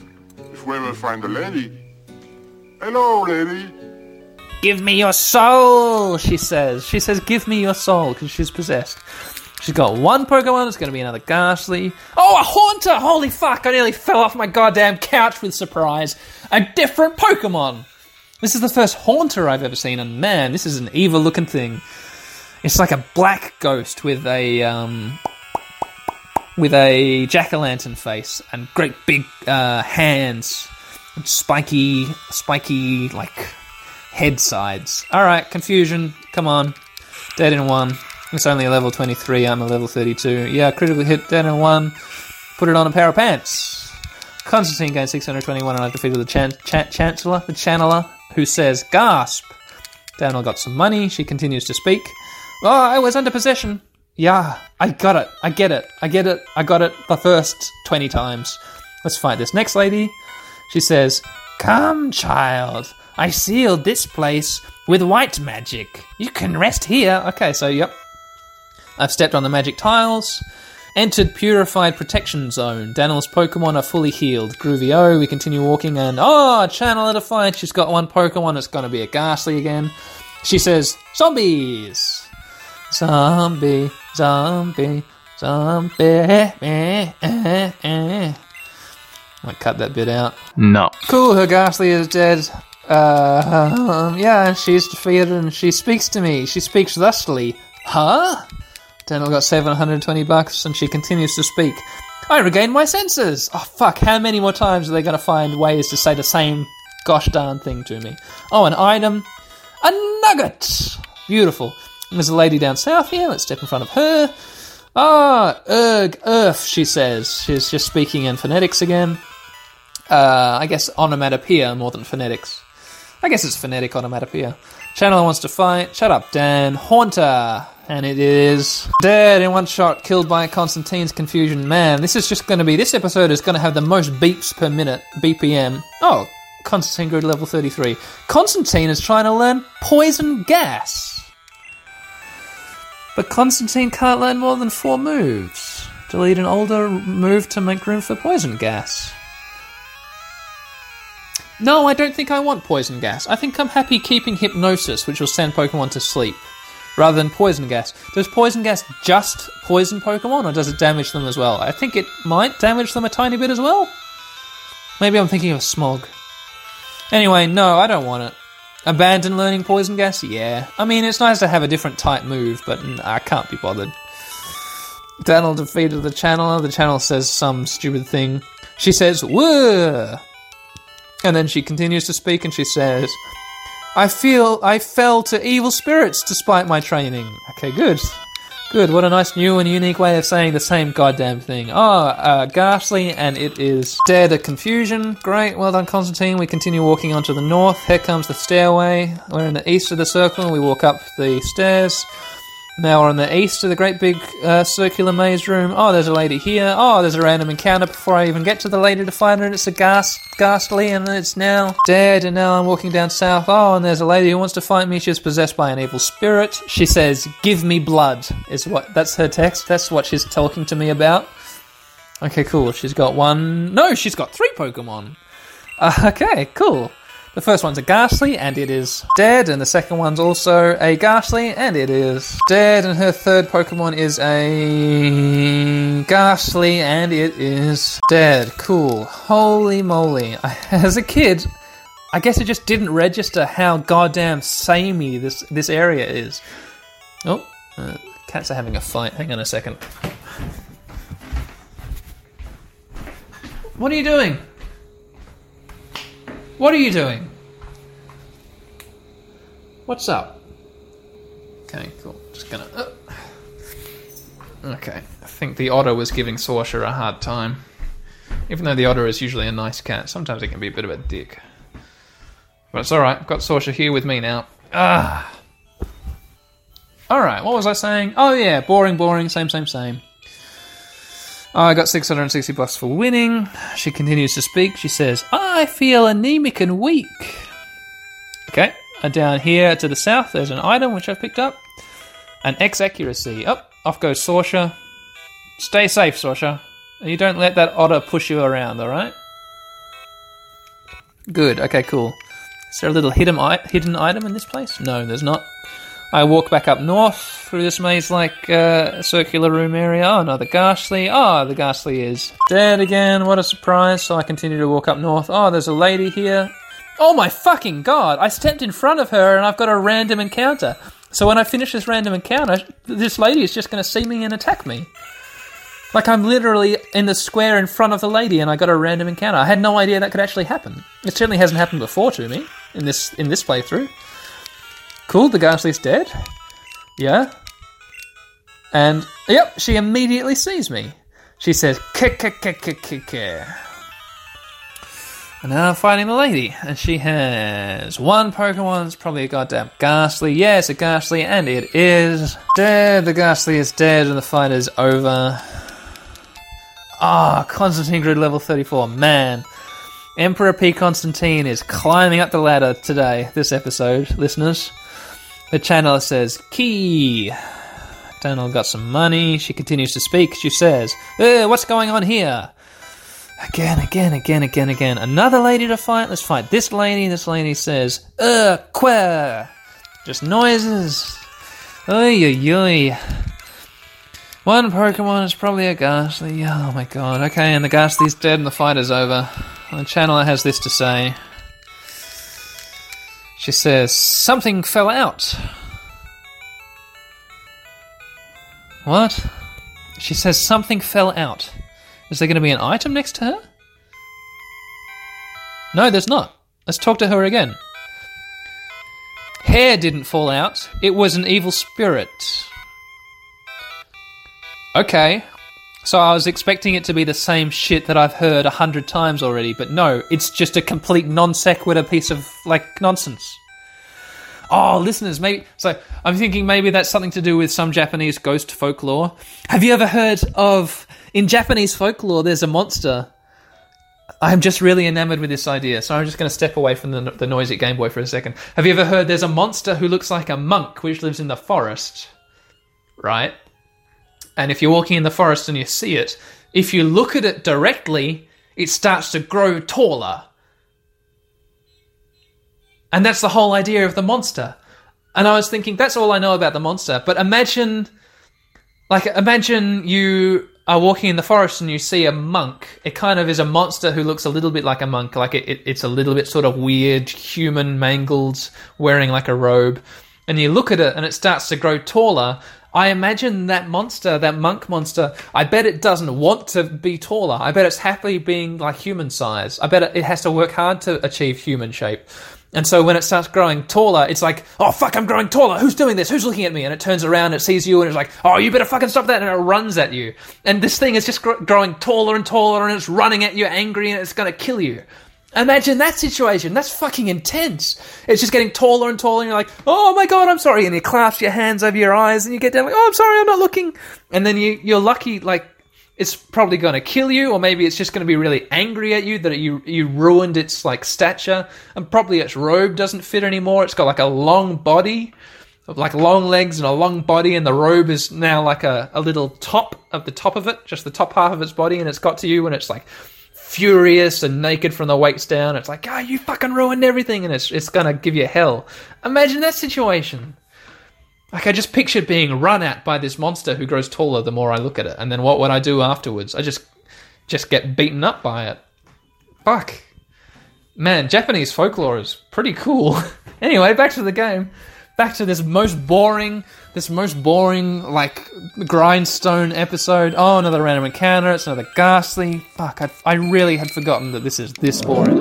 If we will find the lady. Hello lady. Give me your soul, she says. She says, give me your soul, because she's possessed. She's got one Pokemon, it's gonna be another Gastly. Oh, a Haunter! Holy fuck, I nearly fell off my goddamn couch with surprise. A different Pokemon! This is the first Haunter I've ever seen, and man, this is an evil-looking thing. It's like a black ghost with a jack-o'-lantern face and great big hands and spiky like head sides. All right, confusion. Come on, dead in one. It's only a level 23. I'm a level 32. Yeah, critically hit, dead in one. Put it on a pair of pants. Constantine gained 621 and I defeated the channeler, who says, gasp! Daniel got some money. She continues to speak. Oh, I was under possession. Yeah, I got it. I get it. I got it the first 20 times. Let's fight this next lady. She says, come, child. I sealed this place with white magic. You can rest here. Okay, so, yep. I've stepped on the magic tiles. Entered Purified Protection Zone. Daniel's Pokemon are fully healed. Groovy-O, we continue walking and... Oh, Channeler to fight. She's got one Pokemon. It's going to be a Ghastly again. She says, zombies! Zombie. Might cut that bit out. No. Cool, her Ghastly is dead. Yeah, and she's defeated and she speaks to me. She speaks thusly. Huh? Daniel got $720 and she continues to speak. I regained my senses! Oh, fuck, how many more times are they going to find ways to say the same gosh darn thing to me? Oh, an item. A nugget! Beautiful. There's a lady down south here. Let's step in front of her. Ah, earth, she says. She's just speaking in phonetics again. I guess onomatopoeia more than phonetics. I guess it's phonetic onomatopoeia. Channeler wants to fight. Shut up, Dan. Haunter! And it is dead in one shot, killed by Constantine's confusion. Man, this episode is going to have the most beeps per minute, BPM. Oh, Constantine grew to level 33. Constantine is trying to learn poison gas. But Constantine can't learn more than 4 moves. Delete an older move to make room for poison gas. No, I don't think I want poison gas. I think I'm happy keeping hypnosis, which will send Pokemon to sleep. Rather than poison gas. Does poison gas just poison Pokemon, or does it damage them as well? I think it might damage them a tiny bit as well. Maybe I'm thinking of smog. Anyway, no, I don't want it. Abandon learning poison gas? Yeah. I mean, it's nice to have a different type move, but I can't be bothered. Daniel defeated the channeler. The channeler says some stupid thing. She says, "Whoa!" And then she continues to speak, and she says... I fell to evil spirits despite my training. Okay, good. Good, what a nice new and unique way of saying the same goddamn thing. Ghastly, and it is dead of confusion. Great, well done, Constantine. We continue walking onto the north. Here comes the stairway. We're in the east of the circle, and we walk up the stairs. Now we're on the east of the great big circular maze room. Oh, there's a lady here. Oh, there's a random encounter before I even get to the lady to find her, and it's a Ghastly, and it's now dead, and now I'm walking down south. Oh, and there's a lady who wants to fight me. She's possessed by an evil spirit. She says, give me blood, that's her text. That's what she's talking to me about. Okay, cool. She's got she's got 3 Pokemon. Okay, cool. The first one's a Gastly, and it is dead. And the second one's also a Gastly, and it is dead. And her third Pokemon is a Gastly, and it is dead. Cool. Holy moly. As a kid, I guess it just didn't register how goddamn samey this area is. Oh, cats are having a fight. Hang on a second. What are you doing? What are you doing? What's up? Okay, cool. Just gonna... Okay, I think the otter was giving Saoirse a hard time. Even though the otter is usually a nice cat, sometimes it can be a bit of a dick. But it's alright, I've got Saoirse here with me now. Ah! Alright, what was I saying? Oh yeah, boring, same. I got 660 bucks for winning. She continues to speak. She says, I feel anemic and weak. Okay. And down here to the south, there's an item which I've picked up. An X accuracy. Oh, off goes Saoirse. Stay safe, Saoirse. You don't let that otter push you around, all right? Good. Okay, cool. Is there a little hidden item in this place? No, there's not. I walk back up north through this maze-like circular room area. Oh, another Gastly. Oh, the Gastly is dead again. What a surprise. So I continue to walk up north. Oh, there's a lady here. Oh, my fucking God. I stepped in front of her and I've got a random encounter. So when I finish this random encounter, this lady is just going to see me and attack me. Like, I'm literally in the square in front of the lady and I got a random encounter. I had no idea that could actually happen. It certainly hasn't happened before to me in this playthrough. Cool, the Gastly's dead. Yeah. And, yep, she immediately sees me. She says, k-k-k-k-k-k. And now I'm fighting the lady. And she has one Pokemon. It's probably a goddamn Gastly. Yeah, it's a Gastly, and it is dead. The Gastly is dead, and the fight is over. Ah, Constantine grew to level 34. Man. Emperor P. Constantine is climbing up the ladder today, this episode, listeners. The channel says, Key. Daniel got some money. She continues to speak. She says, what's going on here? Again. Another lady to fight. Let's fight this lady. This lady says, quah. Just noises. Oy. One Pokemon is probably a Gastly. Oh, my God. Okay, and the Gastly's dead and the fight is over. The channeler has this to say. She says, something fell out. What? She says, something fell out. Is there going to be an item next to her? No, there's not. Let's talk to her again. Hair didn't fall out. It was an evil spirit. Okay. So I was expecting it to be the same shit that I've heard 100 times already, but no, it's just a complete non-sequitur piece of, like, nonsense. Oh, listeners, maybe... So I'm thinking maybe that's something to do with some Japanese ghost folklore. Have you ever heard of... In Japanese folklore, there's a monster. I'm just really enamored with this idea, so I'm just going to step away from the noisy Game Boy for a second. Have you ever heard there's a monster who looks like a monk which lives in the forest? Right? And if you're walking in the forest and you see it, if you look at it directly, it starts to grow taller. And that's the whole idea of the monster. And I was thinking, that's all I know about the monster. But imagine you are walking in the forest and you see a monk. It kind of is a monster who looks a little bit like a monk. Like it's a little bit sort of weird, human, mangled, wearing like a robe. And you look at it and it starts to grow taller. I imagine that monster, that monk monster, I bet it doesn't want to be taller. I bet it's happily being like human size. I bet it has to work hard to achieve human shape. And so when it starts growing taller, it's like, oh, fuck, I'm growing taller. Who's doing this? Who's looking at me? And it turns around, it sees you, and it's like, oh, you better fucking stop that. And it runs at you. And this thing is just growing taller and taller, and it's running at you angry, and it's going to kill you. Imagine that situation. That's fucking intense. It's just getting taller and taller, and you're like, oh my God, I'm sorry. And you clasp your hands over your eyes, and you get down like, oh, I'm sorry, I'm not looking. And then you're lucky, like, it's probably going to kill you, or maybe it's just going to be really angry at you that you ruined its, like, stature. And probably its robe doesn't fit anymore. It's got, like, a long body, like, long legs and a long body, and the robe is now, like, a little top of it, just the top half of its body, and it's got to you, and it's like... furious and naked from the waist down. It's like, oh, you fucking ruined everything, and it's going to give you hell. Imagine that situation. Like, I just pictured being run at by this monster who grows taller the more I look at it. And then what would I do afterwards? I just get beaten up by it. Fuck. Man, Japanese folklore is pretty cool. Anyway, back to the game. Back to this most boring, like, grindstone episode. Oh, another random encounter. It's another Gastly. Fuck, I really had forgotten that this is this boring.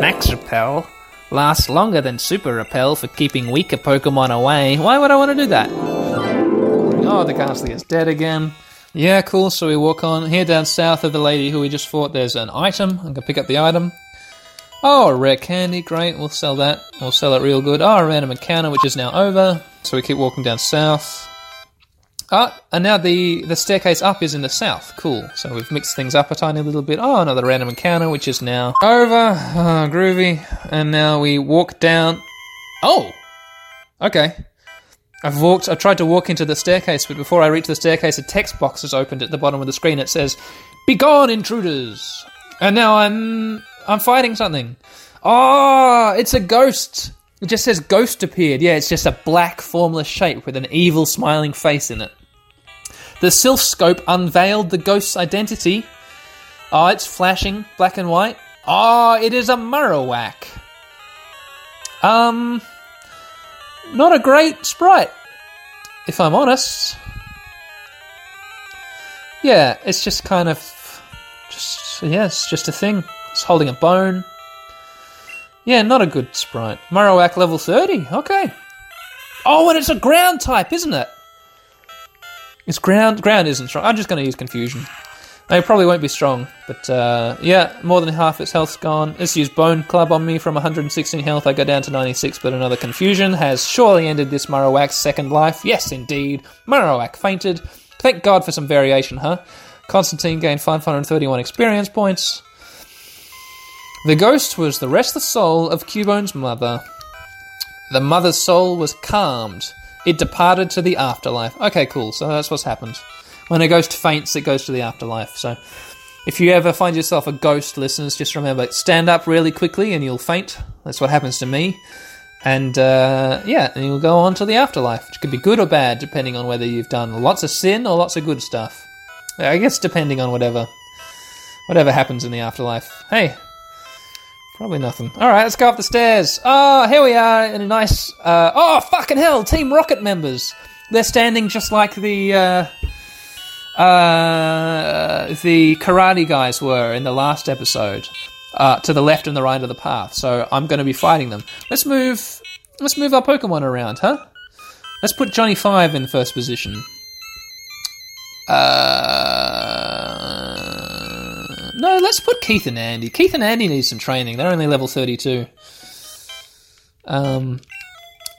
Max Repel lasts longer than Super Repel for keeping weaker Pokemon away. Why would I want to do that? Oh, the Gastly is dead again. Yeah, cool, so we walk on. Here down south of the lady who we just fought, there's an item. I'm going to pick up the item. Oh, a rare candy, great, we'll sell that. We'll sell it real good. Oh, a random encounter, which is now over. So we keep walking down south. Oh, and now the staircase up is in the south. Cool. So we've mixed things up a tiny little bit. Oh, another random encounter, which is now over. Oh, groovy. And now we walk down. Oh! Okay. I've tried to walk into the staircase, but before I reach the staircase, a text box is opened at the bottom of the screen. It says, "Begone, intruders!" And now I'm fighting something. Oh, it's a ghost. It just says ghost appeared. Yeah, it's just a black formless shape with an evil smiling face in it. The Silph Scope unveiled the ghost's identity. Oh, it's flashing black and white. Oh, it is a Marowak. Not a great sprite, if I'm honest. Yeah, it's just kind of... it's just a thing. It's holding a bone. Yeah, not a good sprite. Marowak level 30. Okay. Oh, and it's a ground type, isn't it? It's ground. Ground isn't strong. I'm just going to use confusion. It probably won't be strong, but yeah, more than half its health's gone. It's used Bone Club on me. From 116 health, I go down to 96, but another confusion has surely ended this Marowak's second life. Yes, indeed. Marowak fainted. Thank God for some variation, huh? Constantine gained 531 experience points. The ghost was the restless soul of Cubone's mother. The mother's soul was calmed. It departed to the afterlife. Okay, cool. So that's what's happened. When a ghost faints, it goes to the afterlife. So if you ever find yourself a ghost, listeners, just remember, stand up really quickly and you'll faint. That's what happens to me. And, and you'll go on to the afterlife, which could be good or bad, depending on whether you've done lots of sin or lots of good stuff. I guess depending on whatever happens in the afterlife. Hey, probably nothing. All right, let's go up the stairs. Oh, here we are in a nice... oh, fucking hell, Team Rocket members. They're standing just like the karate guys were in the last episode, to the left and the right of the path. So I'm going to be fighting them. Let's move our Pokemon around, huh? Let's put Johnny Five in first position. No, let's put Keith and Andy. Keith and Andy need some training. They're only level 32.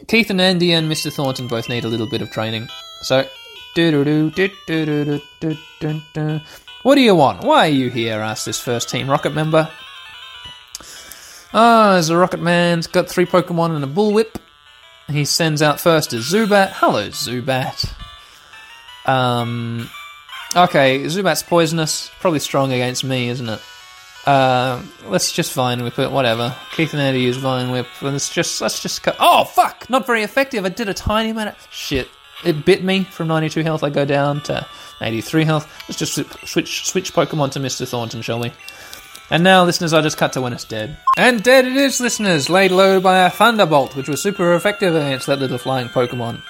Keith and Andy and Mr. Thornton both need a little bit of training. So, what do you want? Why are you here? Asked this first Team Rocket member. Ah, there's a Rocket Man. He's got 3 Pokemon and a Bullwhip. He sends out first a Zubat. Hello, Zubat. Okay, Zubat's poisonous. Probably strong against me, isn't it? Let's just Vine Whip it, whatever. Keith and Andy use Vine Whip. Oh, fuck! Not very effective. I did a tiny amount of... Shit. It bit me. From 92 health, I go down to 83 health. Let's just switch Pokemon to Mr. Thornton, shall we? And now, listeners, I just cut to when it's dead. And dead it is, listeners! Laid low by a Thunderbolt, which was super effective against that little flying Pokemon.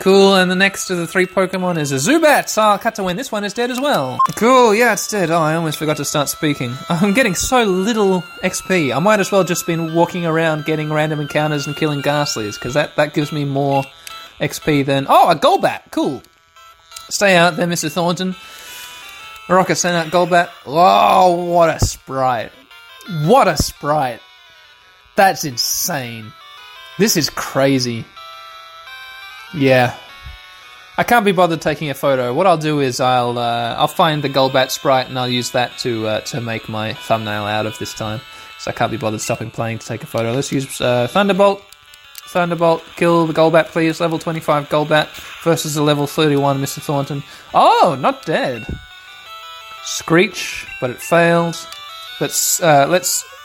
Cool, and the next of the 3 Pokemon is a Zubat, so I'll cut to when this one is dead as well. Cool, yeah, it's dead. Oh, I almost forgot to start speaking. I'm getting so little XP. I might as well just been walking around getting random encounters and killing Ghastlies, because that gives me more XP than... Oh, a Golbat! Cool. Stay out there, Mr. Thornton. Rocket sent out Golbat. Oh, what a sprite. What a sprite. That's insane. This is crazy. Yeah, I can't be bothered taking a photo. What I'll do is I'll find the Golbat sprite and I'll use that to make my thumbnail out of this time. So I can't be bothered stopping playing to take a photo. Let's use Thunderbolt. Thunderbolt, kill the Golbat, please. Level 25 Golbat versus the level 31 Mr. Thornton. Oh, not dead. Screech, but it fails. Let's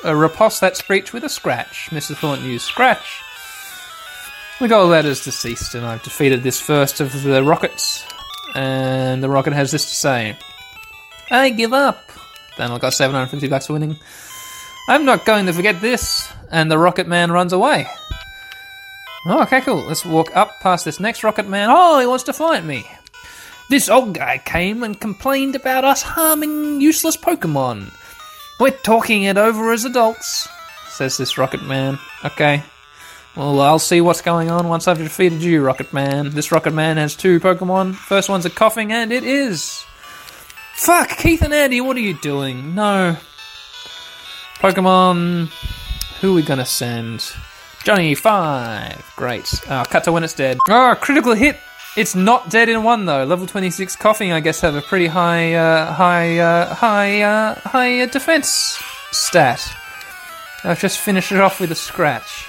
riposte that Screech with a Scratch. Mr. Thornton used Scratch. The Golbat is deceased, and I've defeated this first of the rockets. And the rocket has this to say: I give up. Daniel got $750 for winning. I'm not going to forget this. And the rocket man runs away. Oh, okay, cool. Let's walk up past this next rocket man. Oh, he wants to fight me. This old guy came and complained about us harming useless Pokemon. We're talking it over as adults, says this rocket man. Okay. Well, I'll see what's going on once I've defeated you, Rocket Man. This Rocket Man has two Pokemon. First one's a Koffing, and it is... Fuck, Keith and Andy, what are you doing? No. Pokemon... Who are we going to send? Johnny Five. Great. Cut to when it's dead. Oh, critical hit. It's not dead in one, though. Level 26 Koffing, I guess, have a pretty high defense stat. I've just finished it off with a Scratch.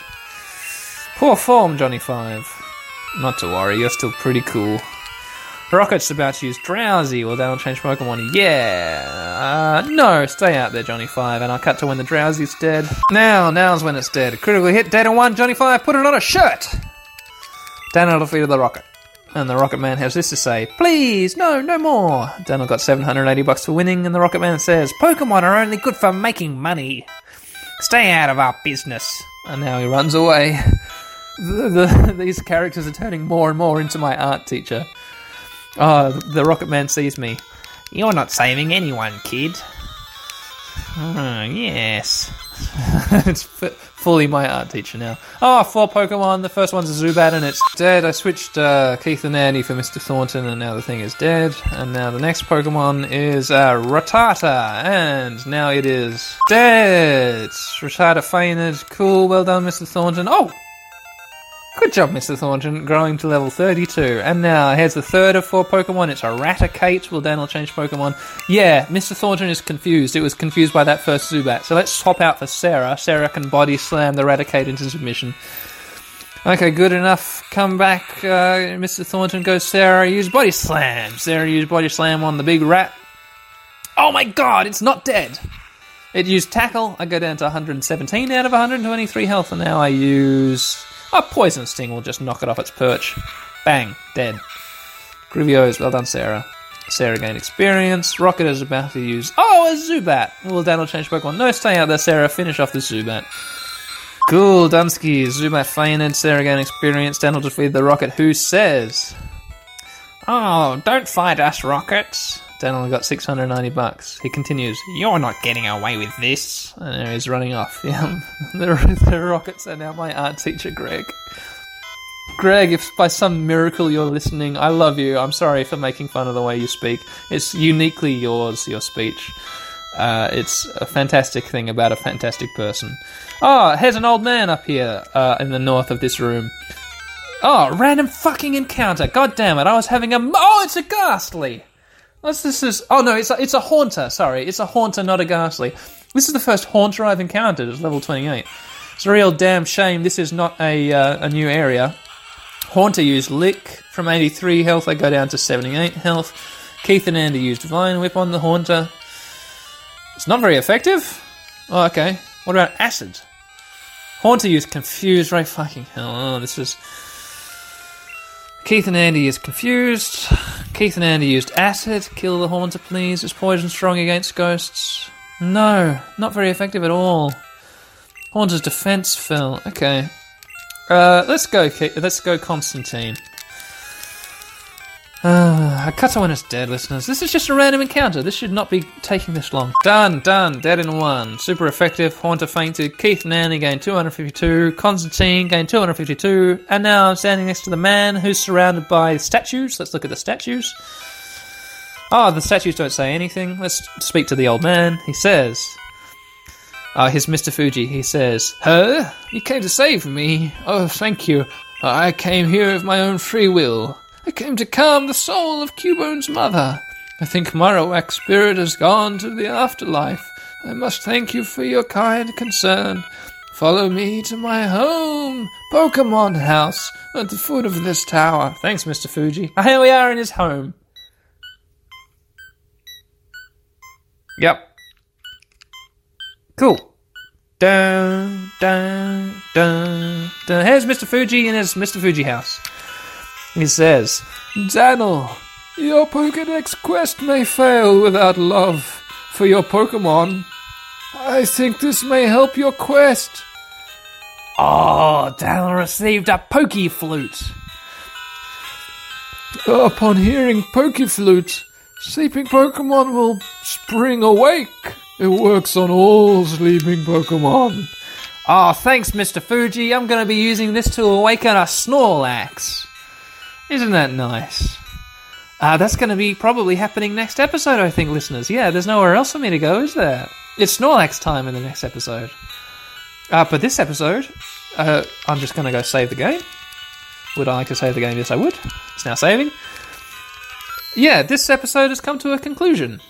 Poor form, Johnny Five. Not to worry, you're still pretty cool. Rocket's about to use Drowsy. Will that'll change Pokemon? Yeah. No, stay out there, Johnny Five, and I'll cut to when the Drowsy's dead. Now's when it's dead. Critical hit, dead on one, Johnny Five, put it on a shirt! Daniel defeated the rocket. And the Rocket Man has this to say: please, no more. Daniel got $780 for winning, and the Rocket Man says, Pokemon are only good for making money. Stay out of our business. And now he runs away. These characters are turning more and more into my art teacher. Oh, the Rocket Man sees me. You're not saving anyone, kid. Oh, yes. It's fully my art teacher now. Oh, four Pokemon. The first one's a Zubat and it's dead. I switched Keith and Andy for Mr. Thornton, and now the thing is dead. And now the next Pokemon is Rattata, and now it is dead. Rattata fainted. Cool, well done, Mr. Thornton. Oh! Good job, Mr. Thornton, growing to level 32. And now, here's the third of four Pokemon. It's a Raticate. Will Daniel change Pokemon? Yeah, Mr. Thornton is confused. It was confused by that first Zubat. So let's swap out for Sarah. Sarah can body slam the Raticate into submission. Okay, good enough. Come back. Mr. Thornton goes Sarah. Use body slam. Sarah used body slam on the big rat. Oh my god, it's not dead. It used tackle. I go down to 117 out of 123 health. And now I use... A poison sting will just knock it off its perch. Bang. Dead. Grivios, well done, Sarah. Sarah gained experience. Rocket is about to use... Oh, a Zubat! Will Daniel change Pokemon? No, stay out there, Sarah. Finish off the Zubat. Cool, Dunsky. Zubat fainted. Sarah gained experience. Daniel defeated the Rocket. Who says... Oh, don't fight us, Rockets. Daniel got $690. He continues, you're not getting away with this. And he's running off. Yeah, the rockets are now my art teacher, Greg. Greg, if by some miracle you're listening, I love you. I'm sorry for making fun of the way you speak. It's uniquely yours, your speech. It's a fantastic thing about a fantastic person. Oh, here's an old man up here in the north of this room. Oh, random fucking encounter. God damn it, I was having a... Oh, it's a Gastly! What's this? Oh no, it's a Haunter. Sorry, it's a Haunter, not a Gastly. This is the first Haunter I've encountered. It's level 28. It's a real damn shame. This is not a new area. Haunter used Lick. From 83 health, I go down to 78 health. Keith and Andy used Vine Whip on the Haunter. It's not very effective. Oh, okay. What about Acid? Haunter used Confused Ray. Fucking hell. Oh, this is. Keith and Andy is confused. Keith and Andy used Acid. Kill the Haunter, please. Is Poison strong against ghosts? No, not very effective at all. Haunter's defense fell. Okay. Let's go Constantine. I cut to when it's dead, listeners. This is just a random encounter. This should not be taking this long. Done. Dead in one. Super effective. Haunter fainted. Keith and Andy gained 252. Constantine gained 252. And now I'm standing next to the man who's surrounded by statues. Let's look at the statues. Oh, the statues don't say anything. Let's speak to the old man. He says... Oh, here's Mr. Fuji. He says, Huh? You came to save me? Oh, thank you. I came here of my own free will. I came to calm the soul of Cubone's mother. I think Marowak's spirit has gone to the afterlife. I must thank you for your kind concern. Follow me to my home, Pokemon House, at the foot of this tower. Thanks, Mr. Fuji. Here we are in his home. Yep. Cool. Dun, dun, dun, dun. Here's Mr. Fuji in his Mr. Fuji house. He says, Daniel, your Pokédex quest may fail without love for your Pokémon. I think this may help your quest. Oh, Daniel received a Pokéflute. Upon hearing Pokéflute, sleeping Pokémon will spring awake. It works on all sleeping Pokémon. Oh, thanks, Mr. Fuji. I'm going to be using this to awaken a Snorlax. Isn't that nice? That's going to be probably happening next episode, I think, listeners. Yeah, there's nowhere else for me to go, is there? It's Snorlax time in the next episode. But this episode, I'm just going to go save the game. Would I like to save the game? Yes, I would. It's now saving. Yeah, this episode has come to a conclusion.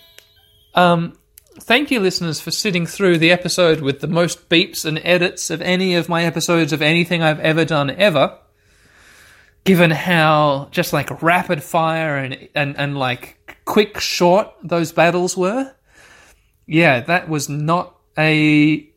Thank you, listeners, for sitting through the episode with the most beeps and edits of any of my episodes of anything I've ever done ever, given how just, like, rapid-fire and like, quick, short those battles were. Yeah, that was not a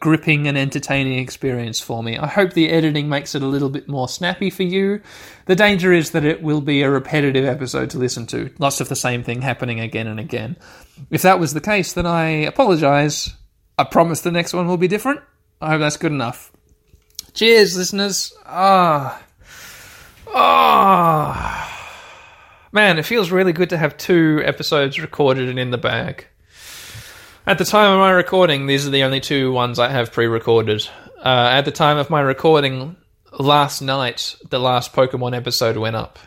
gripping and entertaining experience for me. I hope the editing makes it a little bit more snappy for you. The danger is that it will be a repetitive episode to listen to. Lots of the same thing happening again and again. If that was the case, then I apologise. I promise the next one will be different. I hope that's good enough. Cheers, listeners. Man, it feels really good to have two episodes recorded and in the bag. At the time of my recording, these are the only two ones I have pre-recorded. At the time of my recording, last night, the last Pokemon episode went up.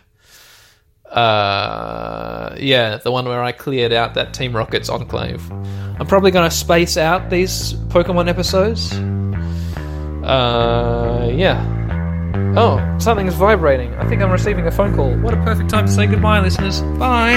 Yeah, the one where I cleared out that Team Rocket's Enclave. I'm probably going to space out these Pokemon episodes. Yeah. Oh, something is vibrating. I think I'm receiving a phone call. What a perfect time to say goodbye, listeners. Bye!